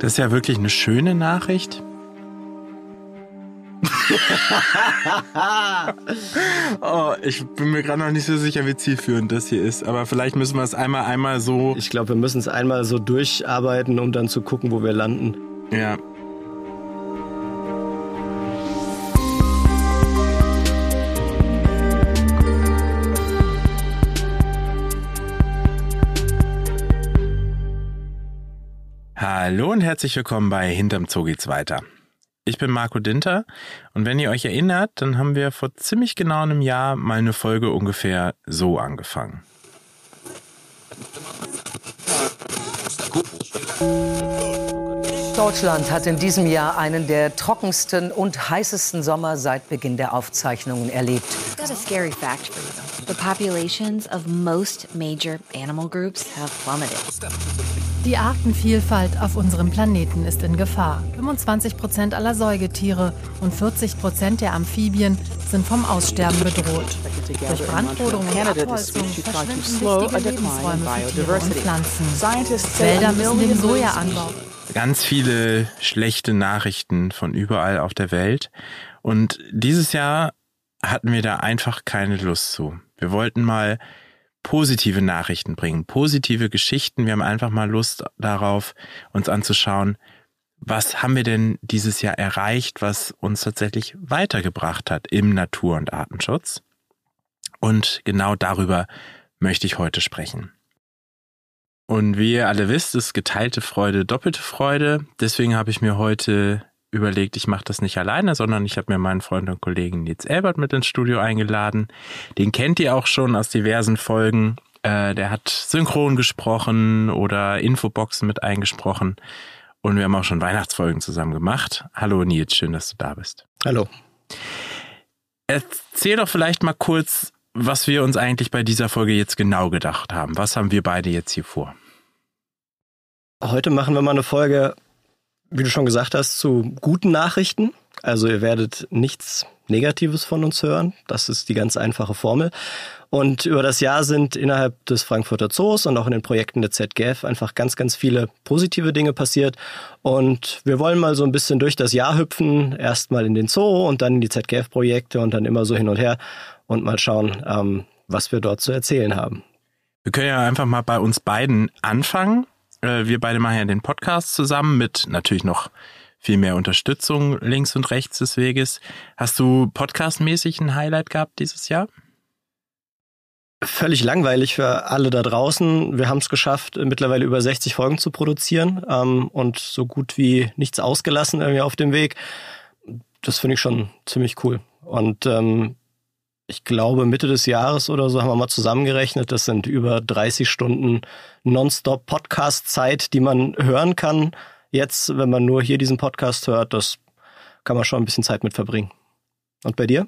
Das ist ja wirklich eine schöne Nachricht. Oh, ich bin mir gerade noch nicht so sicher, wie zielführend das hier ist. Aber vielleicht müssen wir es einmal so... Ich glaube, wir müssen es einmal so durcharbeiten, um dann zu gucken, wo wir landen. Ja. Hallo und herzlich willkommen bei Hinterm Zoo geht's weiter. Ich bin Marco Dinter und wenn ihr euch erinnert, dann haben wir vor ziemlich genau einem Jahr mal eine Folge ungefähr so angefangen. Deutschland hat in diesem Jahr einen der trockensten und heißesten Sommer seit Beginn der Aufzeichnungen erlebt. That's a scary fact for you. The populations of most major animal groups have plummeted. Die Artenvielfalt auf unserem Planeten ist in Gefahr. 25% aller Säugetiere und 40% der Amphibien sind vom Aussterben bedroht. Durch Brandrodung und Abholzung verschwinden wichtige Lebensräume für Tiere und Pflanzen. Wälder müssen dem Soja anbauen. Ganz viele schlechte Nachrichten von überall auf der Welt. Und dieses Jahr hatten wir da einfach keine Lust zu. Wir wollten mal positive Nachrichten bringen, positive Geschichten. Wir haben einfach mal Lust darauf, uns anzuschauen, was haben wir denn dieses Jahr erreicht, was uns tatsächlich weitergebracht hat im Natur- und Artenschutz. Und genau darüber möchte ich heute sprechen. Und wie ihr alle wisst, ist geteilte Freude doppelte Freude. Deswegen habe ich mir heute überlegt, ich mache das nicht alleine, sondern ich habe mir meinen Freund und Kollegen Nils Elbert mit ins Studio eingeladen. Den kennt ihr auch schon aus diversen Folgen. Der hat synchron gesprochen oder Infoboxen mit eingesprochen. Und wir haben auch schon Weihnachtsfolgen zusammen gemacht. Hallo Nils, schön, dass du da bist. Hallo. Erzähl doch vielleicht mal kurz, was wir uns eigentlich bei dieser Folge jetzt genau gedacht haben. Was haben wir beide jetzt hier vor? Heute machen wir mal eine Folge, wie du schon gesagt hast, zu guten Nachrichten. Also ihr werdet nichts Negatives von uns hören. Das ist die ganz einfache Formel. Und über das Jahr sind innerhalb des Frankfurter Zoos und auch in den Projekten der ZGF einfach ganz, ganz viele positive Dinge passiert. Und wir wollen mal so ein bisschen durch das Jahr hüpfen. Erstmal in den Zoo und dann in die ZGF-Projekte und dann immer so hin und her und mal schauen, was wir dort zu erzählen haben. Wir können ja einfach mal bei uns beiden anfangen. Wir beide machen ja den Podcast zusammen mit natürlich noch viel mehr Unterstützung links und rechts des Weges. Hast du podcastmäßig ein Highlight gehabt dieses Jahr? Völlig langweilig für alle da draußen. Wir haben es geschafft, mittlerweile über 60 Folgen zu produzieren und so gut wie nichts ausgelassen irgendwie auf dem Weg. Das finde ich schon ziemlich cool. Und ich glaube, Mitte des Jahres oder so haben wir mal zusammengerechnet. Das sind über 30 Stunden nonstop Podcast-Zeit, die man hören kann. Jetzt, wenn man nur hier diesen Podcast hört, das kann man schon ein bisschen Zeit mit verbringen. Und bei dir?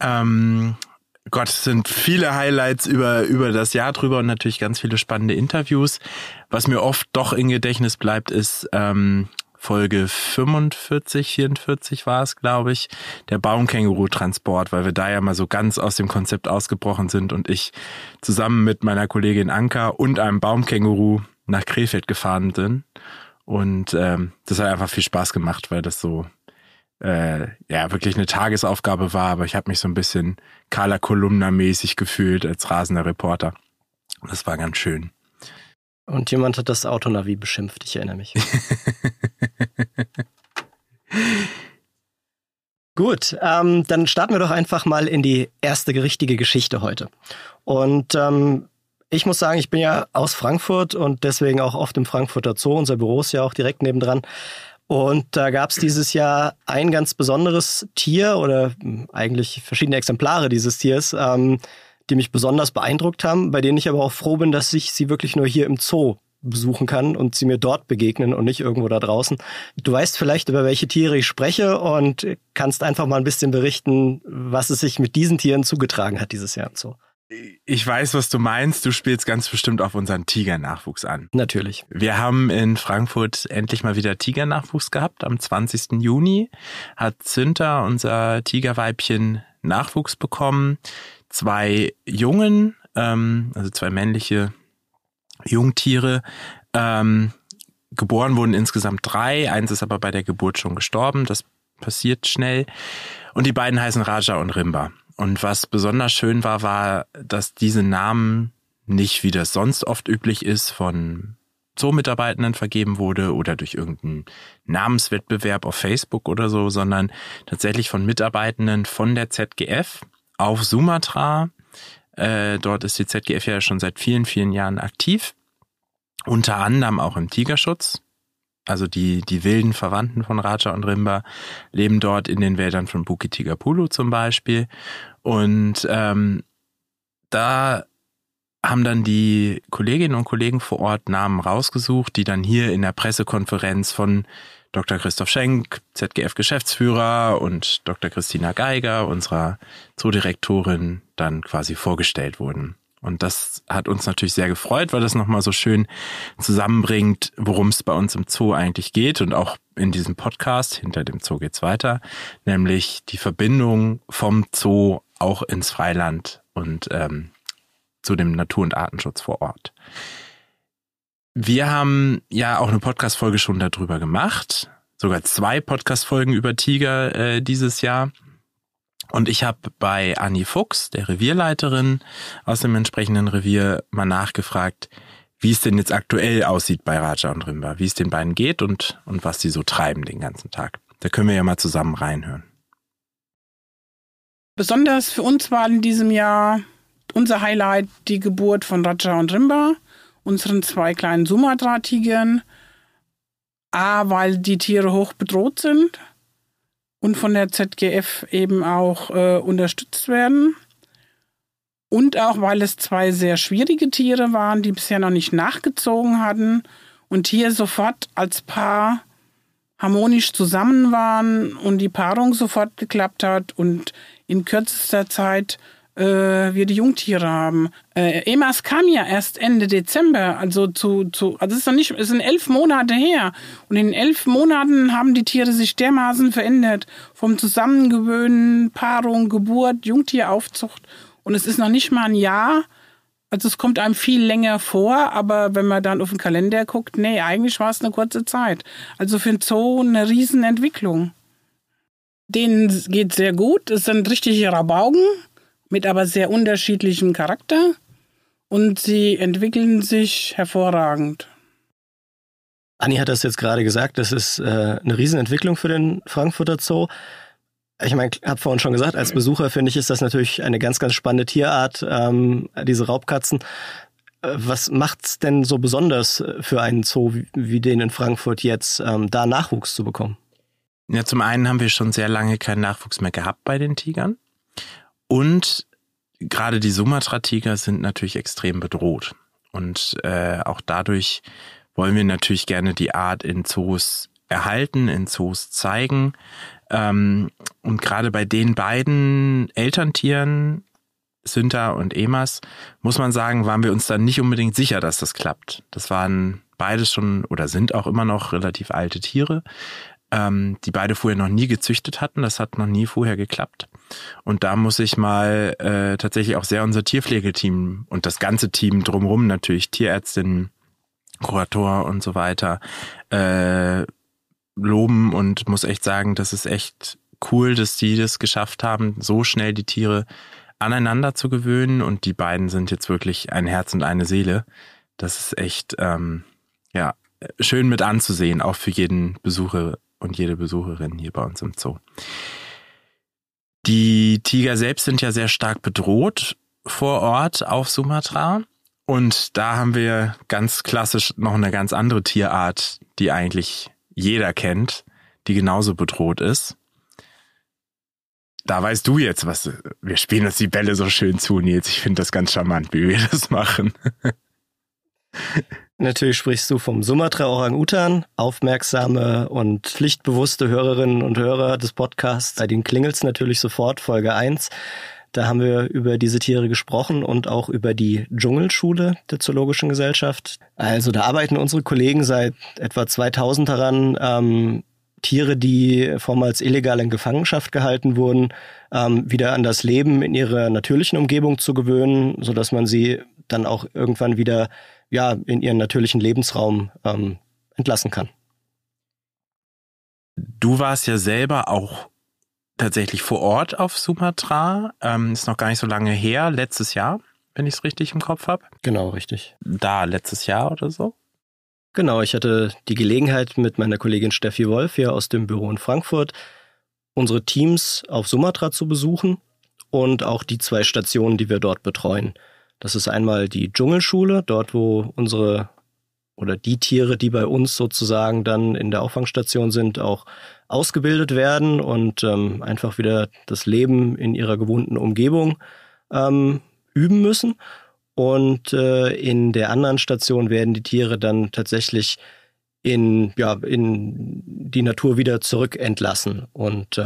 Gott, es sind viele Highlights über das Jahr drüber und natürlich ganz viele spannende Interviews. Was mir oft doch im Gedächtnis bleibt, ist Folge 44 war es, glaube ich, der Baumkänguru-Transport, weil wir da ja mal so ganz aus dem Konzept ausgebrochen sind und ich zusammen mit meiner Kollegin Anka und einem Baumkänguru nach Krefeld gefahren bin. Und das hat einfach viel Spaß gemacht, weil das so wirklich eine Tagesaufgabe war, aber ich habe mich so ein bisschen Carla Kolumna-mäßig gefühlt als rasender Reporter. Das war ganz schön. Und jemand hat das Autonavi beschimpft, ich erinnere mich. Gut, dann starten wir doch einfach mal in die erste richtige Geschichte heute. Und ich muss sagen, ich bin ja aus Frankfurt und deswegen auch oft im Frankfurter Zoo. Unser Büro ist ja auch direkt nebendran. Und da gab es dieses Jahr ein ganz besonderes Tier oder eigentlich verschiedene Exemplare dieses Tiers, die mich besonders beeindruckt haben, bei denen ich aber auch froh bin, dass ich sie wirklich nur hier im Zoo besuchen kann und sie mir dort begegnen und nicht irgendwo da draußen. Du weißt vielleicht, über welche Tiere ich spreche und kannst einfach mal ein bisschen berichten, was es sich mit diesen Tieren zugetragen hat dieses Jahr im Zoo. Ich weiß, was du meinst. Du spielst ganz bestimmt auf unseren Tigernachwuchs an. Natürlich. Wir haben in Frankfurt endlich mal wieder Tigernachwuchs gehabt. Am 20. Juni hat Zünder, unser Tigerweibchen, Nachwuchs bekommen. 2 Jungen, also 2 männliche Jungtiere, Geboren wurden insgesamt 3, eins ist aber bei der Geburt schon gestorben, das passiert schnell. Und die beiden heißen Raja und Rimba. Und was besonders schön war, war, dass diese Namen nicht, wie das sonst oft üblich ist, von Zoo-Mitarbeitenden vergeben wurde oder durch irgendeinen Namenswettbewerb auf Facebook oder so, sondern tatsächlich von Mitarbeitenden von der ZGF auf Sumatra. Dort ist die ZGF ja schon seit vielen, vielen Jahren aktiv. Unter anderem auch im Tigerschutz. Also die wilden Verwandten von Raja und Rimba leben dort in den Wäldern von Bukit Tigapuluh zum Beispiel. Und da haben dann die Kolleginnen und Kollegen vor Ort Namen rausgesucht, die dann hier in der Pressekonferenz von Dr. Christoph Schenk, ZGF-Geschäftsführer, und Dr. Christina Geiger, unserer Zoodirektorin, dann quasi vorgestellt wurden. Und das hat uns natürlich sehr gefreut, weil das nochmal so schön zusammenbringt, worum es bei uns im Zoo eigentlich geht und auch in diesem Podcast, Hinter dem Zoo geht's weiter, nämlich die Verbindung vom Zoo auch ins Freiland und zu dem Natur- und Artenschutz vor Ort. Wir haben ja auch eine Podcast-Folge schon darüber gemacht, sogar 2 Podcast-Folgen über Tiger dieses Jahr. Und ich habe bei Anni Fuchs, der Revierleiterin aus dem entsprechenden Revier, mal nachgefragt, wie es denn jetzt aktuell aussieht bei Raja und Rimba, wie es den beiden geht und was sie so treiben den ganzen Tag. Da können wir ja mal zusammen reinhören. Besonders für uns war in diesem Jahr unser Highlight die Geburt von Raja und Rimba, unseren 2 kleinen Sumatra-Tigern. A, weil die Tiere hoch bedroht sind und von der ZGF eben auch unterstützt werden. Und auch, weil es 2 sehr schwierige Tiere waren, die bisher noch nicht nachgezogen hatten und hier sofort als Paar harmonisch zusammen waren und die Paarung sofort geklappt hat und in kürzester Zeit wir die Jungtiere haben. EMAS kam ja erst Ende Dezember, also also es ist noch nicht, es sind 11 Monate her. Und in 11 Monaten haben die Tiere sich dermaßen verändert. Vom Zusammengewöhnen, Paarung, Geburt, Jungtieraufzucht. Und es ist noch nicht mal ein Jahr. Also es kommt einem viel länger vor, aber wenn man dann auf den Kalender guckt, nee, eigentlich war es eine kurze Zeit. Also für den Zoo eine Riesenentwicklung. Denen geht es sehr gut. Es sind richtige Rabaugen. Mit aber sehr unterschiedlichem Charakter, und sie entwickeln sich hervorragend. Anni hat das jetzt gerade gesagt, das ist eine Riesenentwicklung für den Frankfurter Zoo. Ich meine, ich habe vorhin schon gesagt, als Besucher finde ich, ist das natürlich eine ganz, ganz spannende Tierart, diese Raubkatzen. Was macht's denn so besonders für einen Zoo wie den in Frankfurt jetzt, da Nachwuchs zu bekommen? Ja, zum einen haben wir schon sehr lange keinen Nachwuchs mehr gehabt bei den Tigern. Und gerade die Sumatra-Tiger sind natürlich extrem bedroht. Und auch dadurch wollen wir natürlich gerne die Art in Zoos erhalten, in Zoos zeigen. Und gerade bei den beiden Elterntieren, Zünder und EMAS, muss man sagen, waren wir uns dann nicht unbedingt sicher, dass das klappt. Das waren beides schon oder sind auch immer noch relativ alte Tiere, die beide vorher noch nie gezüchtet hatten. Das hat noch nie vorher geklappt. Und da muss ich mal tatsächlich auch sehr unser Tierpflegeteam und das ganze Team drumherum, natürlich Tierärztinnen, Kurator und so weiter, loben und muss echt sagen, das ist echt cool, dass die das geschafft haben, so schnell die Tiere aneinander zu gewöhnen. Und die beiden sind jetzt wirklich ein Herz und eine Seele. Das ist echt ja, schön mit anzusehen, auch für jeden Besucher und jede Besucherin hier bei uns im Zoo. Die Tiger selbst sind ja sehr stark bedroht vor Ort auf Sumatra. Und da haben wir ganz klassisch noch eine ganz andere Tierart, die eigentlich jeder kennt, die genauso bedroht ist. Da weißt du jetzt, was. Wir spielen uns die Bälle so schön zu, Nils. Ich finde das ganz charmant, wie wir das machen. Natürlich sprichst du vom Sumatra-Orang-Utan. Aufmerksame und pflichtbewusste Hörerinnen und Hörer des Podcasts, bei denen klingelt's natürlich sofort, Folge 1. Da haben wir über diese Tiere gesprochen und auch über die Dschungelschule der Zoologischen Gesellschaft. Also da arbeiten unsere Kollegen seit etwa 2000 daran, Tiere, die vormals illegal in Gefangenschaft gehalten wurden, wieder an das Leben in ihrer natürlichen Umgebung zu gewöhnen, sodass man sie dann auch irgendwann wieder in ihren natürlichen Lebensraum entlassen kann. Du warst ja selber auch tatsächlich vor Ort auf Sumatra. Ist noch gar nicht so lange her, letztes Jahr, wenn ich es richtig im Kopf habe. Genau, richtig. Da, letztes Jahr oder so? Genau, ich hatte die Gelegenheit, mit meiner Kollegin Steffi Wolf hier aus dem Büro in Frankfurt unsere Teams auf Sumatra zu besuchen und auch die 2 Stationen, die wir dort betreuen. Das ist einmal die Dschungelschule, dort wo unsere oder die Tiere, die bei uns sozusagen dann in der Auffangstation sind, auch ausgebildet werden und einfach wieder das Leben in ihrer gewohnten Umgebung üben müssen. Und in der anderen Station werden die Tiere dann tatsächlich in die Natur wieder zurück entlassen. Und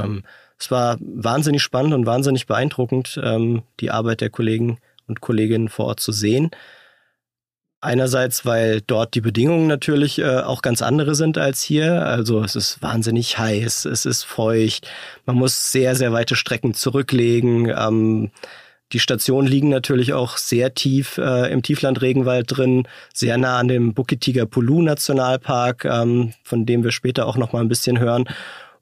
es war wahnsinnig spannend und wahnsinnig beeindruckend, die Arbeit der Kollegen und Kolleginnen vor Ort zu sehen. Einerseits, weil dort die Bedingungen natürlich auch ganz andere sind als hier. Also es ist wahnsinnig heiß, es ist feucht, man muss sehr, sehr weite Strecken zurücklegen. Die Stationen liegen natürlich auch sehr tief im Tieflandregenwald drin, sehr nah an dem Bukit Tigapuluh Nationalpark, von dem wir später auch noch mal ein bisschen hören.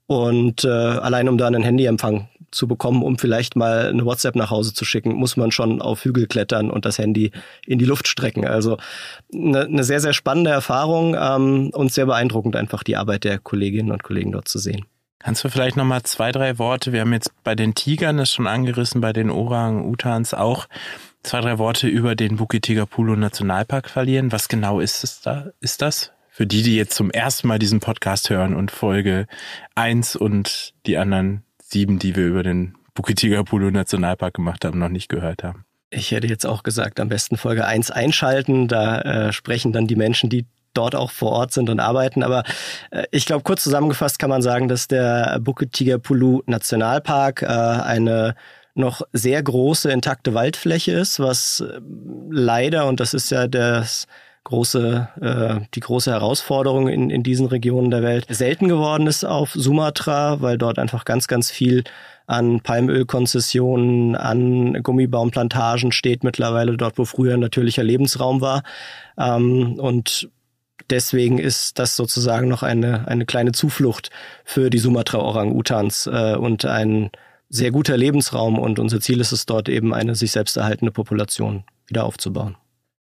Und allein um da einen Handyempfang zu bekommen, um vielleicht mal eine WhatsApp nach Hause zu schicken, muss man schon auf Hügel klettern und das Handy in die Luft strecken. Also eine sehr, sehr spannende Erfahrung und sehr beeindruckend einfach die Arbeit der Kolleginnen und Kollegen dort zu sehen. Kannst du vielleicht nochmal 2, 3 Worte, wir haben jetzt bei den Tigern das schon angerissen, bei den Orang-Utans auch, 2, 3 Worte über den Bukit Tigapuluh Nationalpark verlieren. Was genau ist es da? Ist das für die, die jetzt zum ersten Mal diesen Podcast hören und Folge 1 und die anderen 7, die wir über den Bukit Tigapuluh Nationalpark gemacht haben, noch nicht gehört haben? Ich hätte jetzt auch gesagt, am besten Folge 1 einschalten, da sprechen dann die Menschen, die dort auch vor Ort sind und arbeiten. Aber ich glaube, kurz zusammengefasst kann man sagen, dass der Bukit Tigapuluh Nationalpark eine noch sehr große, intakte Waldfläche ist, was leider, und das ist ja die große Herausforderung in diesen Regionen der Welt, selten geworden ist auf Sumatra, weil dort einfach ganz, ganz viel an Palmölkonzessionen, an Gummibaumplantagen steht mittlerweile, dort wo früher natürlicher Lebensraum war. Und deswegen ist das sozusagen noch eine kleine Zuflucht für die Sumatra-Orang-Utans und ein sehr guter Lebensraum. Und unser Ziel ist es dort eben, eine sich selbst erhaltende Population wieder aufzubauen.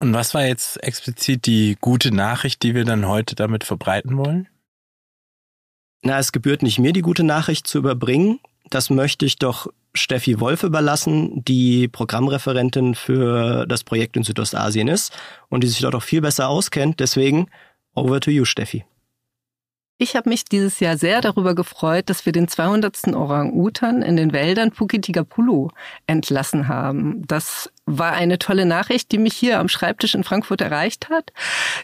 Und was war jetzt explizit die gute Nachricht, die wir dann heute damit verbreiten wollen? Na, es gebührt nicht mir, die gute Nachricht zu überbringen. Das möchte ich doch Steffi Wolf überlassen, die Programmreferentin für das Projekt in Südostasien ist und die sich dort auch viel besser auskennt. Deswegen, over to you, Steffi. Ich habe mich dieses Jahr sehr darüber gefreut, dass wir den 200. Orang-Utan in den Wäldern Bukit Tigapuluh entlassen haben. Das war eine tolle Nachricht, die mich hier am Schreibtisch in Frankfurt erreicht hat.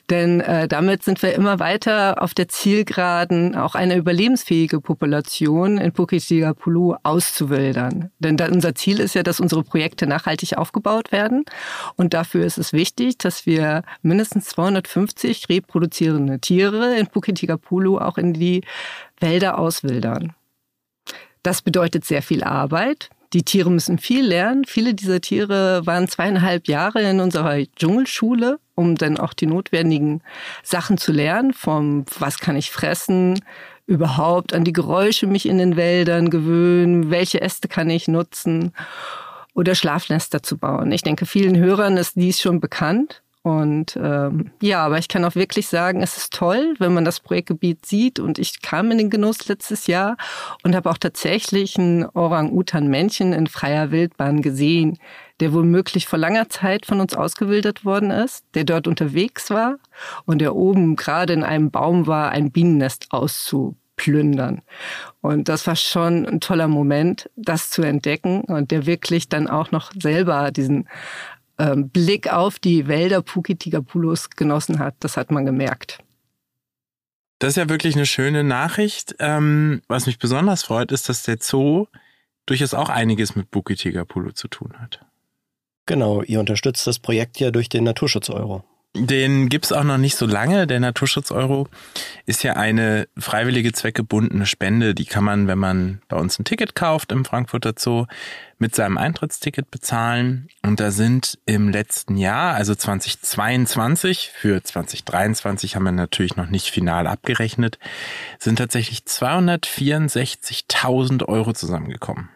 Denn damit sind wir immer weiter auf der Zielgeraden, auch eine überlebensfähige Population in Bukit Tigapuluh auszuwildern. Denn unser Ziel ist ja, dass unsere Projekte nachhaltig aufgebaut werden. Und dafür ist es wichtig, dass wir mindestens 250 reproduzierende Tiere in Bukit Tigapuluh auch in die Wälder auswildern. Das bedeutet sehr viel Arbeit. Die Tiere müssen viel lernen. Viele dieser Tiere waren 2,5 Jahre in unserer Dschungelschule, um dann auch die notwendigen Sachen zu lernen, vom was kann ich fressen, überhaupt an die Geräusche mich in den Wäldern gewöhnen, welche Äste kann ich nutzen oder Schlafnester zu bauen. Ich denke, vielen Hörern ist dies schon bekannt. Und ja, aber ich kann auch wirklich sagen, es ist toll, wenn man das Projektgebiet sieht. Und ich kam in den Genuss letztes Jahr und habe auch tatsächlich ein Orang-Utan-Männchen in freier Wildbahn gesehen, der womöglich vor langer Zeit von uns ausgewildert worden ist, der dort unterwegs war und der oben gerade in einem Baum war, ein Bienennest auszuplündern. Und das war schon ein toller Moment, das zu entdecken und der wirklich dann auch noch selber diesen Blick auf die Wälder Bukit Tigapuluhs genossen hat. Das hat man gemerkt. Das ist ja wirklich eine schöne Nachricht. Was mich besonders freut, ist, dass der Zoo durchaus auch einiges mit Bukit Tigapuluh zu tun hat. Genau, ihr unterstützt das Projekt ja durch den Naturschutz-Euro. Den gibt's auch noch nicht so lange. Der Naturschutz-Euro ist ja eine freiwillige, zweckgebundene Spende. Die kann man, wenn man bei uns ein Ticket kauft im Frankfurter Zoo, mit seinem Eintrittsticket bezahlen. Und da sind im letzten Jahr, also 2022, für 2023 haben wir natürlich noch nicht final abgerechnet, sind tatsächlich 264.000 Euro zusammengekommen.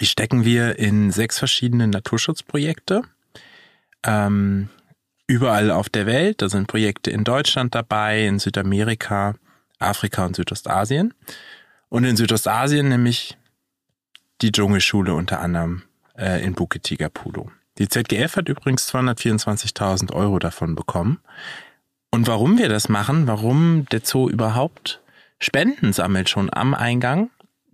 Die stecken wir in 6 verschiedene Naturschutzprojekte. Überall auf der Welt, da sind Projekte in Deutschland dabei, in Südamerika, Afrika und Südostasien. Und in Südostasien nämlich die Dschungelschule unter anderem in Bukit Tigapuluh. Die ZGF hat übrigens 224.000 Euro davon bekommen. Und warum wir das machen, warum der Zoo überhaupt Spenden sammelt schon am Eingang,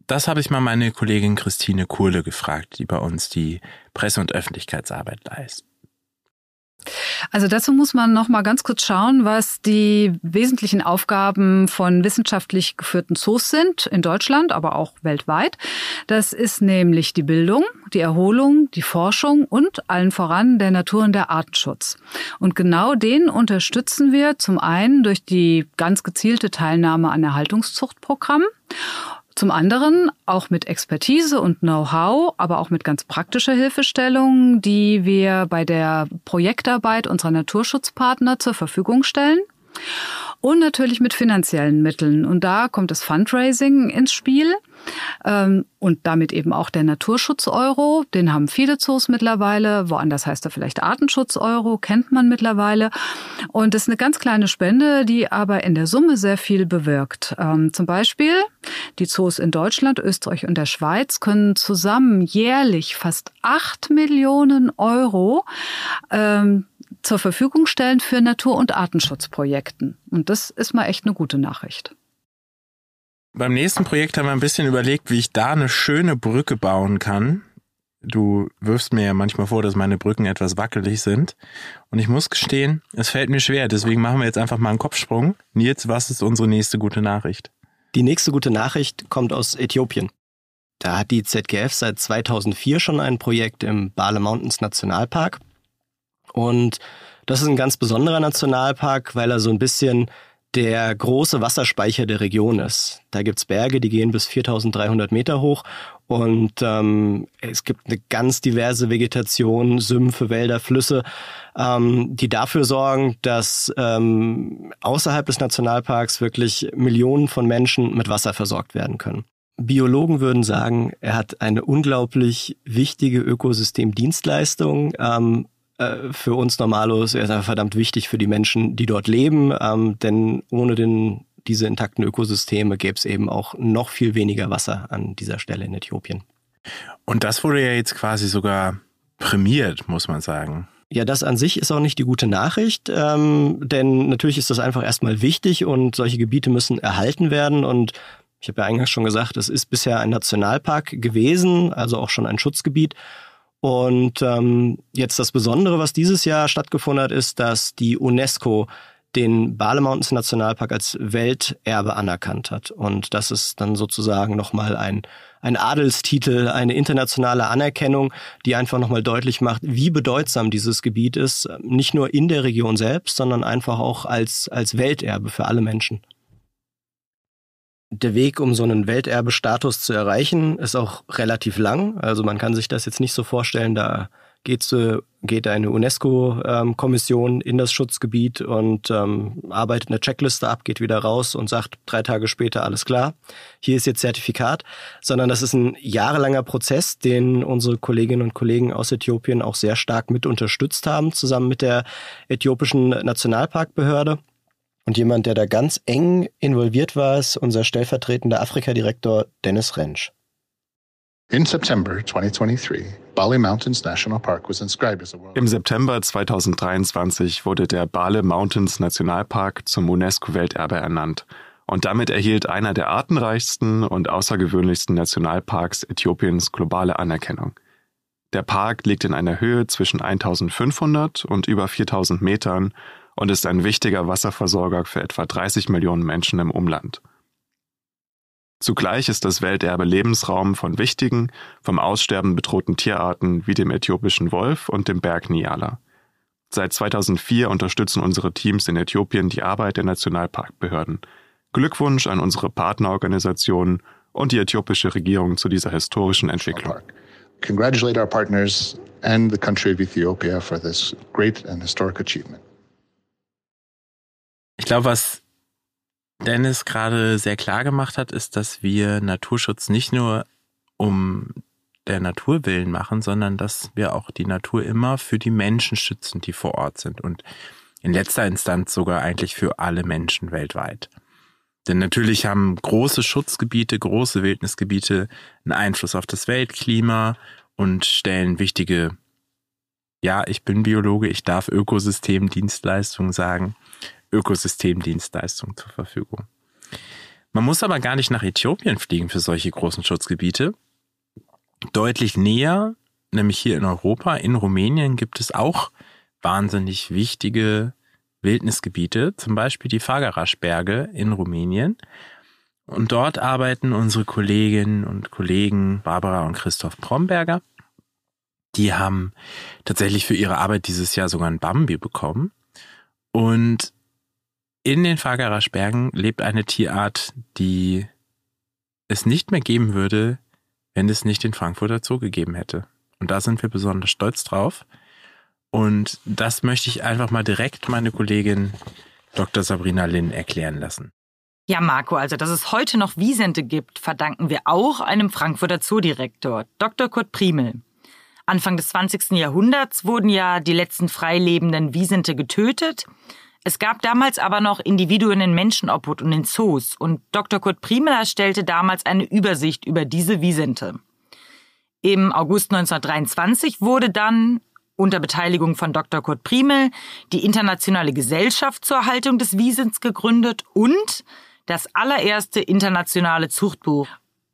das habe ich mal meine Kollegin Christine Kurrle gefragt, die bei uns die Presse- und Öffentlichkeitsarbeit leistet. Also dazu muss man noch mal ganz kurz schauen, was die wesentlichen Aufgaben von wissenschaftlich geführten Zoos sind, in Deutschland, aber auch weltweit. Das ist nämlich die Bildung, die Erholung, die Forschung und allen voran der Natur- und der Artenschutz. Und genau den unterstützen wir zum einen durch die ganz gezielte Teilnahme an Erhaltungszuchtprogrammen. Zum anderen auch mit Expertise und Know-how, aber auch mit ganz praktischer Hilfestellung, die wir bei der Projektarbeit unserer Naturschutzpartner zur Verfügung stellen. Und natürlich mit finanziellen Mitteln. Und da kommt das Fundraising ins Spiel und damit eben auch der Naturschutz-Euro. Den haben viele Zoos mittlerweile. Woanders heißt er vielleicht Artenschutz-Euro, kennt man mittlerweile. Und das ist eine ganz kleine Spende, die aber in der Summe sehr viel bewirkt. Zum Beispiel die Zoos in Deutschland, Österreich und der Schweiz können zusammen jährlich fast 8 Millionen Euro zur Verfügung stellen für Natur- und Artenschutzprojekten. Und das ist mal echt eine gute Nachricht. Beim nächsten Projekt haben wir ein bisschen überlegt, wie ich da eine schöne Brücke bauen kann. Du wirfst mir ja manchmal vor, dass meine Brücken etwas wackelig sind. Und ich muss gestehen, es fällt mir schwer. Deswegen machen wir jetzt einfach mal einen Kopfsprung. Nils, was ist unsere nächste gute Nachricht? Die nächste gute Nachricht kommt aus Äthiopien. Da hat die ZGF seit 2004 schon ein Projekt im Bale Mountains Nationalpark. Und das ist ein ganz besonderer Nationalpark, weil er so ein bisschen der große Wasserspeicher der Region ist. Da gibt's Berge, die gehen bis 4.300 Meter hoch und es gibt eine ganz diverse Vegetation, Sümpfe, Wälder, Flüsse, die dafür sorgen, dass außerhalb des Nationalparks wirklich Millionen von Menschen mit Wasser versorgt werden können. Biologen würden sagen, er hat eine unglaublich wichtige Ökosystemdienstleistung. Für uns Normalos ist er verdammt wichtig für die Menschen, die dort leben, denn ohne diese intakten Ökosysteme gäbe es eben auch noch viel weniger Wasser an dieser Stelle in Äthiopien. Und das wurde ja jetzt quasi sogar prämiert, muss man sagen. Ja, das an sich ist auch nicht die gute Nachricht, denn natürlich ist das einfach erstmal wichtig und solche Gebiete müssen erhalten werden und ich habe ja eingangs schon gesagt, es ist bisher ein Nationalpark gewesen, also auch schon ein Schutzgebiet. Und jetzt das Besondere, was dieses Jahr stattgefunden hat, ist, dass die UNESCO den Bale Mountains Nationalpark als Welterbe anerkannt hat. Und das ist dann sozusagen nochmal ein Adelstitel, eine internationale Anerkennung, die einfach nochmal deutlich macht, wie bedeutsam dieses Gebiet ist, nicht nur in der Region selbst, sondern einfach auch als Welterbe für alle Menschen. Der Weg, um so einen Welterbestatus zu erreichen, ist auch relativ lang. Also man kann sich das jetzt nicht so vorstellen, da geht eine UNESCO-Kommission in das Schutzgebiet und arbeitet eine Checkliste ab, geht wieder raus und sagt 3 Tage später, alles klar, hier ist Ihr Zertifikat. Sondern das ist ein jahrelanger Prozess, den unsere Kolleginnen und Kollegen aus Äthiopien auch sehr stark mit unterstützt haben, zusammen mit der äthiopischen Nationalparkbehörde. Und jemand, der da ganz eng involviert war, ist unser stellvertretender Afrika-Direktor Dennis Rentsch. Im September 2023 wurde der Bale Mountains Nationalpark zum UNESCO-Welterbe ernannt. Und damit erhielt einer der artenreichsten und außergewöhnlichsten Nationalparks Äthiopiens globale Anerkennung. Der Park liegt in einer Höhe zwischen 1.500 und über 4.000 Metern und ist ein wichtiger Wasserversorger für etwa 30 Millionen Menschen im Umland. Zugleich ist das Welterbe Lebensraum von wichtigen, vom Aussterben bedrohten Tierarten wie dem äthiopischen Wolf und dem Bergniala. Seit 2004 unterstützen unsere Teams in Äthiopien die Arbeit der Nationalparkbehörden. Glückwunsch an unsere Partnerorganisationen und die äthiopische Regierung zu dieser historischen Entwicklung. Congratulate our partners and the country of Ethiopia for this great and historic achievement. Ich glaube, was Dennis gerade sehr klar gemacht hat, ist, dass wir Naturschutz nicht nur um der Natur willen machen, sondern dass wir auch die Natur immer für die Menschen schützen, die vor Ort sind und in letzter Instanz sogar eigentlich für alle Menschen weltweit. Denn natürlich haben große Schutzgebiete, große Wildnisgebiete einen Einfluss auf das Weltklima und stellen wichtige, ja, ich bin Biologe, ich darf Ökosystemdienstleistungen sagen, Ökosystemdienstleistungen zur Verfügung. Man muss aber gar nicht nach Äthiopien fliegen für solche großen Schutzgebiete. Deutlich näher, nämlich hier in Europa, in Rumänien gibt es auch wahnsinnig wichtige Wildnisgebiete, zum Beispiel die Fagarasch-Berge in Rumänien. Und dort arbeiten unsere Kolleginnen und Kollegen Barbara und Christoph Promberger. Die haben tatsächlich für ihre Arbeit dieses Jahr sogar einen Bambi bekommen. Und in den Fagarasch-Bergen lebt eine Tierart, die es nicht mehr geben würde, wenn es nicht den Frankfurter Zoo gegeben hätte. Und da sind wir besonders stolz drauf. Und das möchte ich einfach mal direkt meine Kollegin Dr. Sabrina Linn erklären lassen. Ja, Marco, also dass es heute noch Wiesente gibt, verdanken wir auch einem Frankfurter Zoodirektor, Dr. Kurt Priemel. Anfang des 20. Jahrhunderts wurden ja die letzten freilebenden Wiesente getötet. Es gab damals aber noch Individuen in Menschenobhut und in Zoos und Dr. Kurt Priemel erstellte damals eine Übersicht über diese Wiesente. Im August 1923 wurde dann unter Beteiligung von Dr. Kurt Priemel die Internationale Gesellschaft zur Erhaltung des Wiesents gegründet und das allererste internationale Zuchtbuch.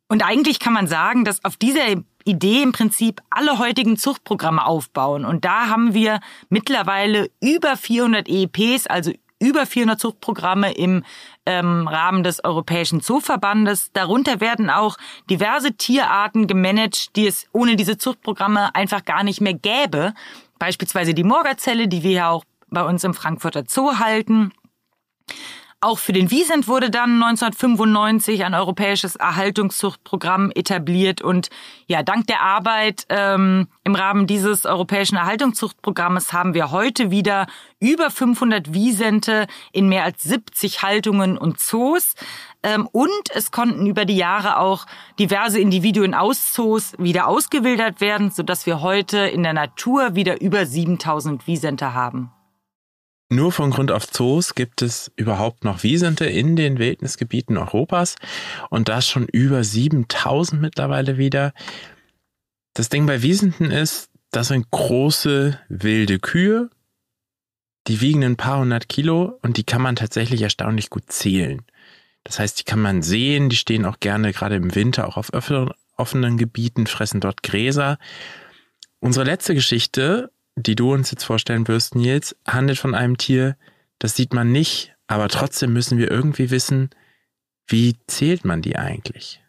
Und eigentlich kann man sagen, dass auf dieser Idee im Prinzip alle heutigen Zuchtprogramme aufbauen. Und da haben wir mittlerweile über 400 EEPs, also über 400 Zuchtprogramme im Rahmen des Europäischen Zooverbandes. Darunter werden auch diverse Tierarten gemanagt, die es ohne diese Zuchtprogramme einfach gar nicht mehr gäbe. Beispielsweise die Mhorrgazelle, die wir ja auch bei uns im Frankfurter Zoo halten. Auch für den Wiesent wurde dann 1995 ein europäisches Erhaltungszuchtprogramm etabliert und ja, dank der Arbeit im Rahmen dieses europäischen Erhaltungszuchtprogrammes haben wir heute wieder über 500 Wiesente in mehr als 70 Haltungen und Zoos und es konnten über die Jahre auch diverse Individuen aus Zoos wieder ausgewildert werden, sodass wir heute in der Natur wieder über 7000 Wiesente haben. Nur von Grund auf Zoos gibt es überhaupt noch Wiesente in den Wildnisgebieten Europas und das schon über 7000 mittlerweile wieder. Das Ding bei Wiesenten ist, das sind große wilde Kühe, die wiegen ein paar hundert Kilo und die kann man tatsächlich erstaunlich gut zählen. Das heißt, die kann man sehen, die stehen auch gerne gerade im Winter auch auf offenen Gebieten, fressen dort Gräser. Unsere letzte Geschichte, die du uns jetzt vorstellen wirst, Nils, handelt von einem Tier, das sieht man nicht, aber trotzdem müssen wir irgendwie wissen, wie zählt man die eigentlich?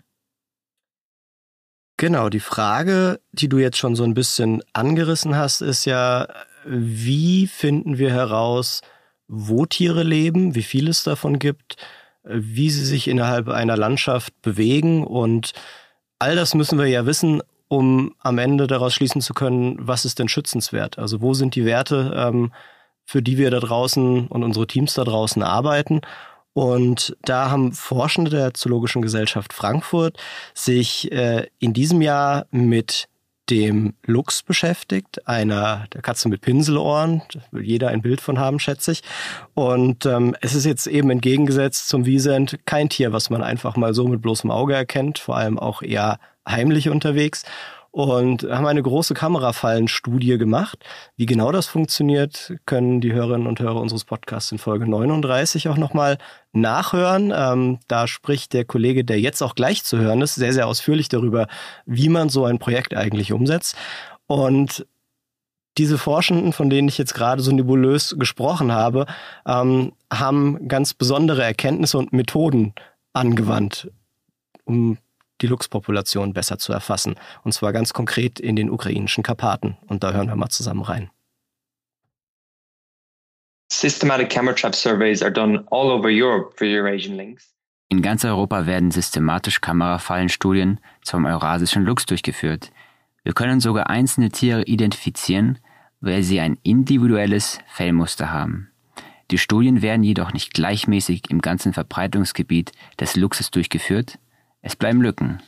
Genau, die Frage, die du jetzt schon so ein bisschen angerissen hast, ist ja, wie finden wir heraus, wo Tiere leben, wie viel es davon gibt, wie sie sich innerhalb einer Landschaft bewegen und all das müssen wir ja wissen, um am Ende daraus schließen zu können, was ist denn schützenswert? Also wo sind die Werte, für die wir da draußen und unsere Teams da draußen arbeiten? Und da haben Forschende der Zoologischen Gesellschaft Frankfurt sich in diesem Jahr mit dem Luchs beschäftigt, einer der Katze mit Pinselohren. Da will jeder ein Bild von haben, schätze ich. Und es ist jetzt eben entgegengesetzt zum Wiesent kein Tier, was man einfach mal so mit bloßem Auge erkennt, vor allem auch eher heimlich unterwegs und haben eine große Kamerafallenstudie gemacht. Wie genau das funktioniert, können die Hörerinnen und Hörer unseres Podcasts in Folge 39 auch nochmal nachhören. Da spricht der Kollege, der jetzt auch gleich zu hören ist, sehr, sehr ausführlich darüber, wie man so ein Projekt eigentlich umsetzt. Und diese Forschenden, von denen ich jetzt gerade so nebulös gesprochen habe, haben ganz besondere Erkenntnisse und Methoden angewandt, um die Luchspopulation besser zu erfassen. Und zwar ganz konkret in den ukrainischen Karpaten. Und da hören wir mal zusammen rein. Systematic camera trap surveys are done all over Europe for Eurasian lynx. In ganz Europa werden systematisch Kamerafallenstudien zum eurasischen Luchs durchgeführt. Wir können sogar einzelne Tiere identifizieren, weil sie ein individuelles Fellmuster haben. Die Studien werden jedoch nicht gleichmäßig im ganzen Verbreitungsgebiet des Luchses durchgeführt. Es bleiben Lücken.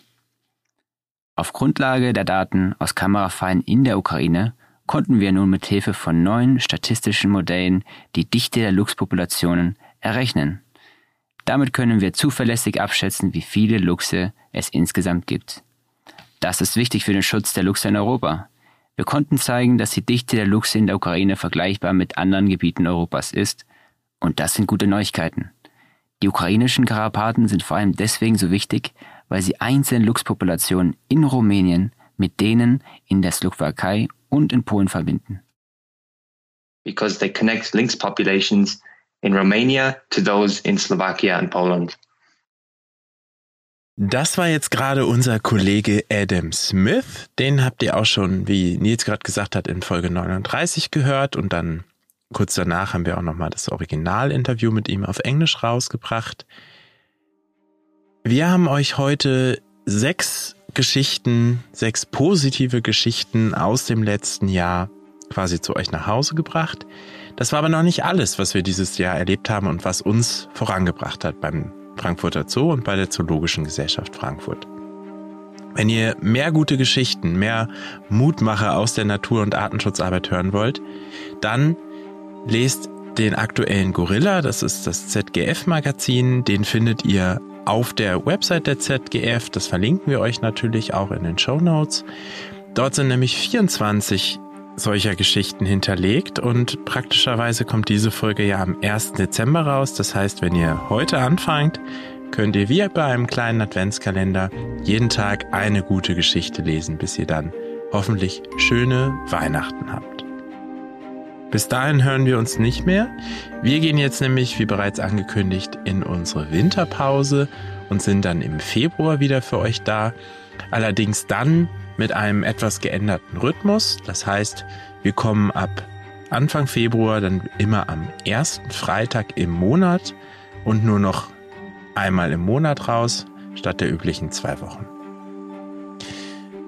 Auf Grundlage der Daten aus Kamerafallen in der Ukraine konnten wir nun mit Hilfe von 9 statistischen Modellen die Dichte der Luchspopulationen errechnen. Damit können wir zuverlässig abschätzen, wie viele Luchse es insgesamt gibt. Das ist wichtig für den Schutz der Luchse in Europa. Wir konnten zeigen, dass die Dichte der Luchse in der Ukraine vergleichbar mit anderen Gebieten Europas ist, und das sind gute Neuigkeiten. Die ukrainischen Karapaten sind vor allem deswegen so wichtig, weil sie einzelne Luchspopulationen in Rumänien mit denen in der Slowakei und in Polen verbinden. Because they connect lynx populations in Romania to those in Slovakia and Poland. Das war jetzt gerade unser Kollege Adam Smith. Den habt ihr auch schon, wie Nils gerade gesagt hat, in Folge 39 gehört. Und dann kurz danach haben wir auch nochmal das Originalinterview mit ihm auf Englisch rausgebracht. Wir haben euch heute 6 positive Geschichten aus dem letzten Jahr quasi zu euch nach Hause gebracht. Das war aber noch nicht alles, was wir dieses Jahr erlebt haben und was uns vorangebracht hat beim Frankfurter Zoo und bei der Zoologischen Gesellschaft Frankfurt. Wenn ihr mehr gute Geschichten, mehr Mutmacher aus der Natur- und Artenschutzarbeit hören wollt, dann lest den aktuellen Gorilla, das ist das ZGF-Magazin, den findet ihr auf der Website der ZGF, das verlinken wir euch natürlich auch in den Shownotes. Dort sind nämlich 24 solcher Geschichten hinterlegt und praktischerweise kommt diese Folge ja am 1. Dezember raus. Das heißt, wenn ihr heute anfangt, könnt ihr wie bei einem kleinen Adventskalender jeden Tag eine gute Geschichte lesen, bis ihr dann hoffentlich schöne Weihnachten habt. Bis dahin hören wir uns nicht mehr. Wir gehen jetzt nämlich, wie bereits angekündigt, in unsere Winterpause und sind dann im Februar wieder für euch da. Allerdings dann mit einem etwas geänderten Rhythmus. Das heißt, wir kommen ab Anfang Februar dann immer am ersten Freitag im Monat und nur noch einmal im Monat raus, statt der üblichen 2 Wochen.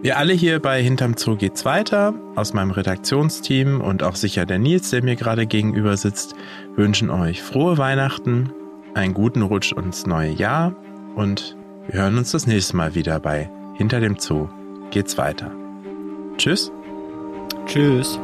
Wir alle hier bei Hinterm Zoo geht's weiter, aus meinem Redaktionsteam und auch sicher der Nils, der mir gerade gegenüber sitzt, wünschen euch frohe Weihnachten, einen guten Rutsch ins neue Jahr und wir hören uns das nächste Mal wieder bei Hinter dem Zoo geht's weiter. Tschüss. Tschüss.